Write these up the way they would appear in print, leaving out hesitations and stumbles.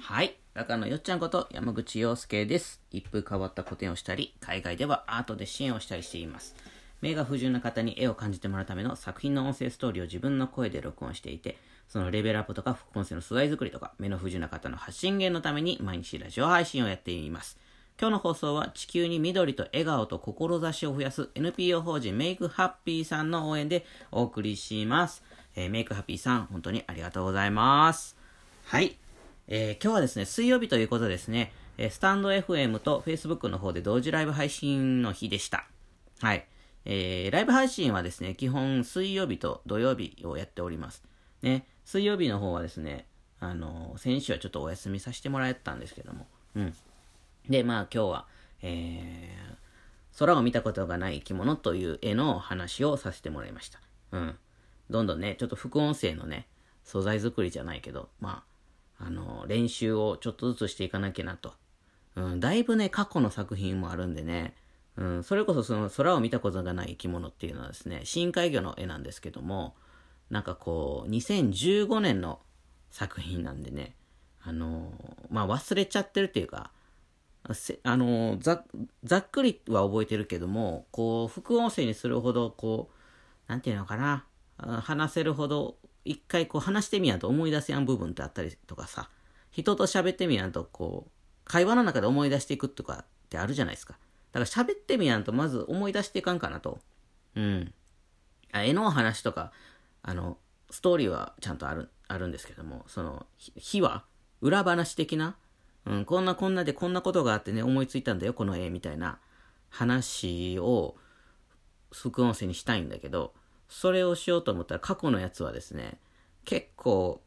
はい、中野よっちゃんこと山口洋介です。一風変わった個展をしたり、海外ではアートで支援をしたりしています。目が不自由な方に絵を感じてもらうための作品の音声ストーリーを自分の声で録音していて、そのレベルアップとか副音声の素材作りとか、目の不自由な方の発信源のために毎日ラジオ配信をやっています。今日の放送は、地球に緑と笑顔と志を増やす NPO 法人メイクハッピーさんの応援でお送りします。メイクハッピーさん、本当にありがとうございます。はい、今日はですね、水曜日ということですね、スタンド FM と Facebook の方で同時ライブ配信の日でした。はい、ライブ配信はですね、基本水曜日と土曜日をやっておりますね。水曜日の方はですね、先週はちょっとお休みさせてもらったんですけども、で、今日は、空を見たことがない生き物という絵の話をさせてもらいました。どんどんね、ちょっと副音声のね、素材作りじゃないけど、練習をちょっとずつしていかなきゃなと。だいぶね、過去の作品もあるんでね、それこそその空を見たことがない生き物っていうのはですね、深海魚の絵なんですけども、なんかこう、2015年の作品なんでね、忘れちゃってるっていうか、ざっくりは覚えてるけども、こう、副音声にするほど、こう、なんていうのかな、話せるほど、一回こう話してみやんと思い出せやん部分ってあったりとかさ、人と喋ってみやんとこう、会話の中で思い出していくとかってあるじゃないですか。だから喋ってみやんとまず思い出していかんかなと。絵の話とか、ストーリーはちゃんとあるんですけども、その、秘話、裏話的な、こんなでこんなことがあってね、思いついたんだよ、この絵、みたいな話を、副音声にしたいんだけど、それをしようと思ったら、過去のやつはですね、結構、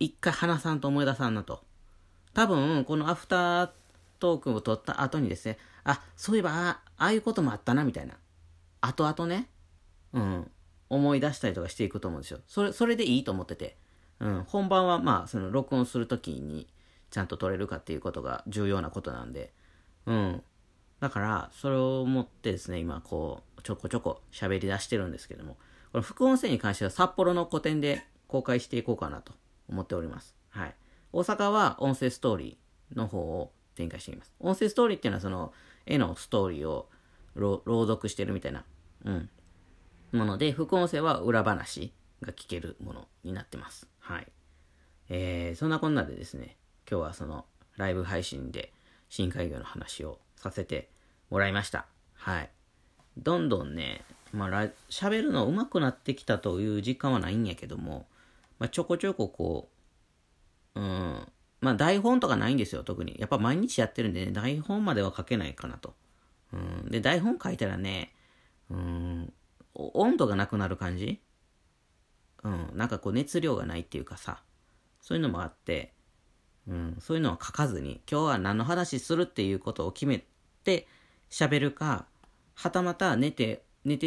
一回話さんと思い出さんなと。多分、このアフタートークを撮った後にですね、そういえば、ああいうこともあったな、みたいな。後々ね、思い出したりとかしていくと思うんですよ。それでいいと思ってて。本番は、その、録音するときに、ちゃんと撮れるかっていうことが重要なことなんで。だから、それを思ってですね、今、こう、ちょこちょこ喋り出してるんですけども、この副音声に関しては札幌の個展で公開していこうかなと思っております。はい。大阪は音声ストーリーの方を展開しています。音声ストーリーっていうのは、その、絵のストーリーを朗読してるみたいな、もので、副音声は裏話が聞けるものになってます。はい。そんなこんなでですね、今日はそのライブ配信で深海魚の話をさせてもらいました。はい。どんどんね、喋るの上手くなってきたという実感はないんやけども、ちょこちょここう、台本とかないんですよ、特に。やっぱ毎日やってるんでね、台本までは書けないかなと。で、台本書いたらね、温度がなくなる感じ？なんかこう熱量がないっていうかさ、そういうのもあって、そういうのは書かずに、今日は何の話するっていうことを決めて喋るか、はたまた寝て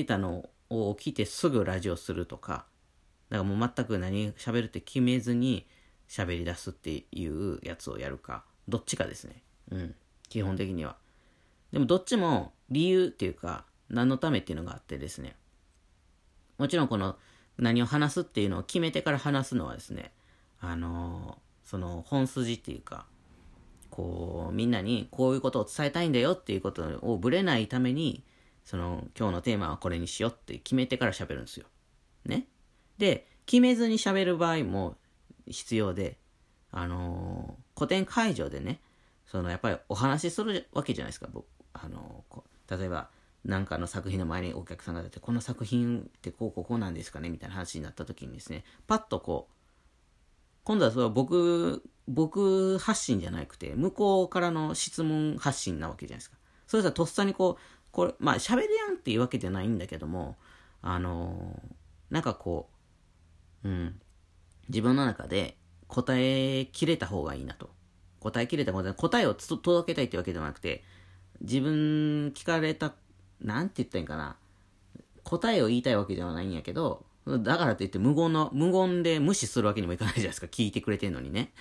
たのを起きてすぐラジオするとか、だからもう全く何喋るって決めずに喋り出すっていうやつをやるか、どっちかですね。基本的には。でもどっちも理由っていうか、何のためっていうのがあってですね。もちろんこの何を話すっていうのを決めてから話すのはですね、その本筋っていうか、こうみんなにこういうことを伝えたいんだよっていうことをぶれないために、その今日のテーマはこれにしようって決めてから喋るんですよ。ね。で、決めずに喋る場合も必要で、個展会場でね、そのやっぱりお話しするわけじゃないですか。例えばなんかの作品の前にお客さんが出て、この作品ってこうなんですかねみたいな話になった時にですね、パッとこう、今度はそれは僕発信じゃなくて、向こうからの質問発信なわけじゃないですか。それじゃとっさにこれ、喋りやんっていうわけじゃないんだけども、なんかこう、自分の中で答えきれた方がいいなと。答えきれた方が、答えを届けたいってわけではなくて、自分聞かれた、なんて言ったらいいんかな。答えを言いたいわけではないんやけど、だからといって無言で無視するわけにもいかないじゃないですか。聞いてくれてんのにね。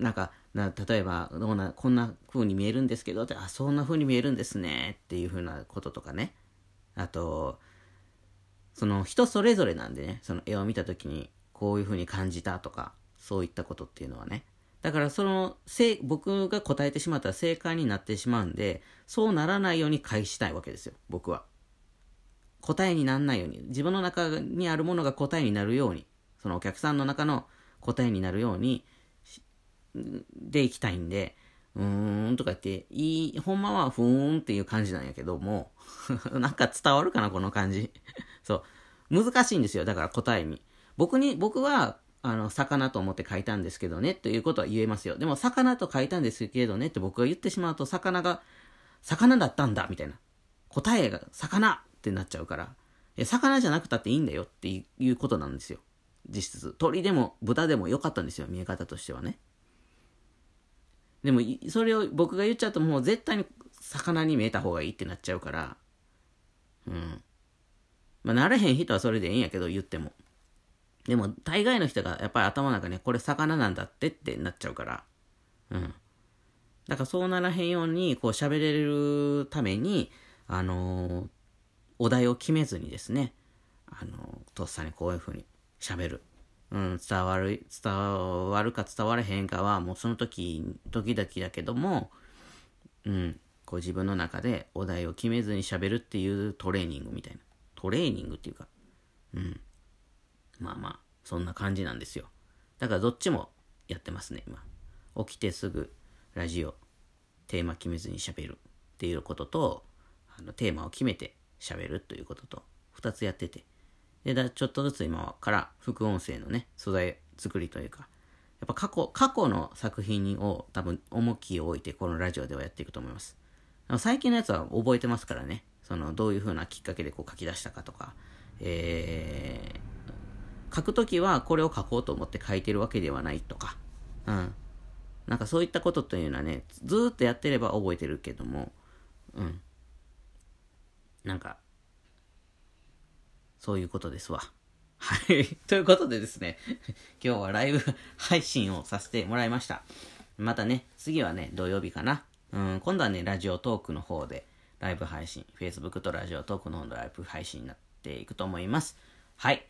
例えばこんな風に見えるんですけどって、あ、そんな風に見えるんですねっていう風なこととかね。あとその人それぞれなんでね、その絵を見た時にこういう風に感じたとか、そういったことっていうのはね、だからその僕が答えてしまったら正解になってしまうんで、そうならないように返したいわけですよ、僕は。答えにならないように、自分の中にあるものが答えになるように、そのお客さんの中の答えになるようにでいきたいんで、とか言って、ほんまはふーんっていう感じなんやけども、なんか伝わるかな、この感じ。そう。難しいんですよ、だから答えに。僕は、魚と思って書いたんですけどね、ということは言えますよ。でも、魚と書いたんですけどねって僕が言ってしまうと、魚だったんだ、みたいな。答えが、魚ってなっちゃうから、魚じゃなくたっていいんだよっていうことなんですよ。実質。鳥でも豚でも良かったんですよ、見え方としてはね。でも、それを僕が言っちゃうと、もう絶対に魚に見えた方がいいってなっちゃうから、なれへん人はそれでいいんやけど、言っても。でも、大概の人がやっぱり頭の中に、これ魚なんだってってなっちゃうから。だからそうならへんように、こう喋れるために、お題を決めずにですね、とっさにこういう風に喋る。伝わるか伝われへんかは、もうその時、時々だけども、こう自分の中でお題を決めずに喋るっていうトレーニングみたいな。トレーニングっていうか、そんな感じなんですよ。だからどっちもやってますね、今。起きてすぐラジオ、テーマ決めずに喋るっていうことと、テーマを決めて喋るということと、2つやってて。で、ちょっとずつ今から副音声のね、素材作りというか、やっぱ過去の作品を多分重きを置いて、このラジオではやっていくと思います。最近のやつは覚えてますからね、どういう風なきっかけでこう書き出したかとか、書くときはこれを書こうと思って書いてるわけではないとか、なんかそういったことというのはね、ずーっとやってれば覚えてるけども、なんか、そういうことですわ。はい。ということでですね、今日はライブ配信をさせてもらいました。またね、次はね、土曜日かな。今度はね、ラジオトークの方でライブ配信、Facebook とラジオトークの方のライブ配信になっていくと思います。はい。ち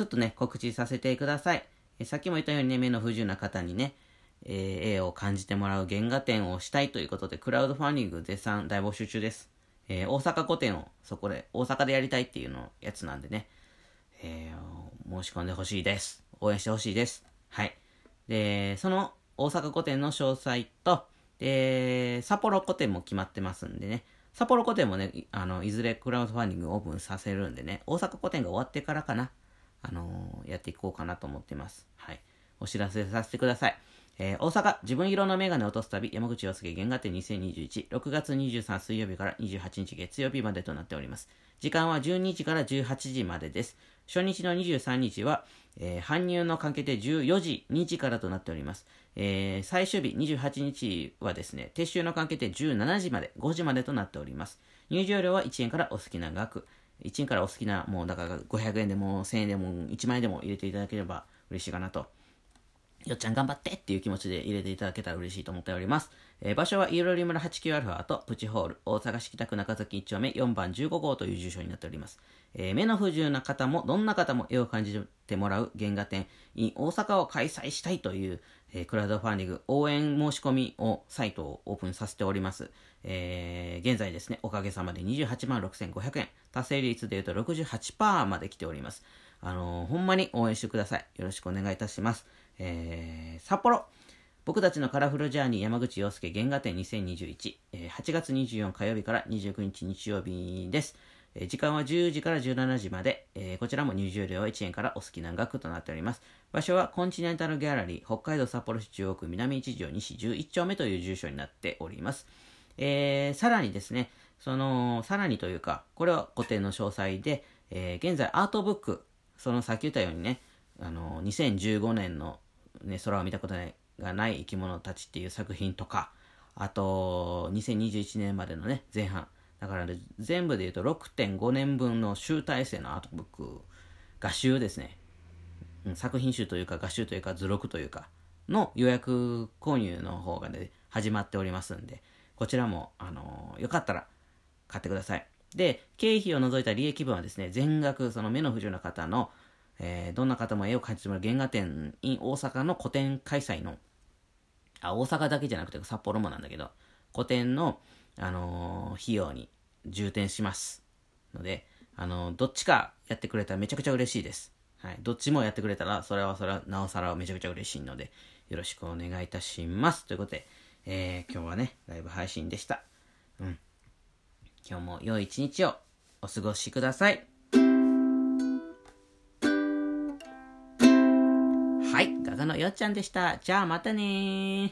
ょっとね、告知させてください。さっきも言ったようにね、目の不自由な方にね、絵を感じてもらう原画展をしたいということで、クラウドファンディング絶賛大募集中です。大阪個展を大阪でやりたいっていうのやつなんでね、申し込んでほしいです。応援してほしいです。はい。で、その大阪個展の詳細と、で、札幌個展も決まってますんでね、札幌個展もね、いずれクラウドファンディングオープンさせるんでね、大阪個展が終わってからかな、やっていこうかなと思ってます。はい。お知らせさせてください。大阪、自分色のメガネを落とす旅、山口洋介原画展2021、6月23水曜日から28日月曜日までとなっております。時間は12時から18時までです。初日の23日は、搬入の関係で2時からとなっております。最終日28日はですね、撤収の関係で17時まで、5時までとなっております。入場料は1円からお好きな額、1円からお好きな、もうだから500円でも1000円でも1万円でも入れていただければ嬉しいかなと。よっちゃん頑張ってっていう気持ちで入れていただけたら嬉しいと思っております。場所はイロリ村 89α とプチホール、大阪市北区中崎1丁目4番15号という住所になっております。目の不自由な方もどんな方も絵を感じてもらう原画展 in 大阪を開催したいという、クラウドファンディング応援申し込みをサイトをオープンさせております。現在ですね、おかげさまで286,500円、達成率でいうと 68% まで来ております。ほんまに応援してください。よろしくお願いいたします。札幌僕たちのカラフルジャーニー山口洋介原画展2021、8月24火曜日から29日日曜日です。時間は10時から17時まで、こちらも入場料は1円からお好きな額となっております。場所はコンチネンタルギャラリー北海道札幌市中央区南1条西11丁目という住所になっております。さらにですね、さらにというか、これは個展の詳細で、現在アートブック、さっき言ったようにね、2015年のね、空を見たことがない生き物たちっていう作品とか、あと2021年までのね、前半だから、ね、全部でいうと 6.5 年分の集大成のアートブック、画集ですね、作品集というか画集というか図録というかの予約購入の方が、ね、始まっておりますんで、こちらも、よかったら買ってください。で、経費を除いた利益分はですね、全額、その目の不自由な方の、どんな方も絵を感じてもらう原画展 in 大阪の個展開催の、大阪だけじゃなくて札幌もなんだけど、個展の、費用に充填しますので、どっちかやってくれたらめちゃくちゃ嬉しいです。はい。どっちもやってくれたら、それはなおさらめちゃくちゃ嬉しいので、よろしくお願いいたします。ということで、今日はね、ライブ配信でした。うん。今日も良い一日をお過ごしください。はい、ガガのよっちゃんでした。じゃあまたねー。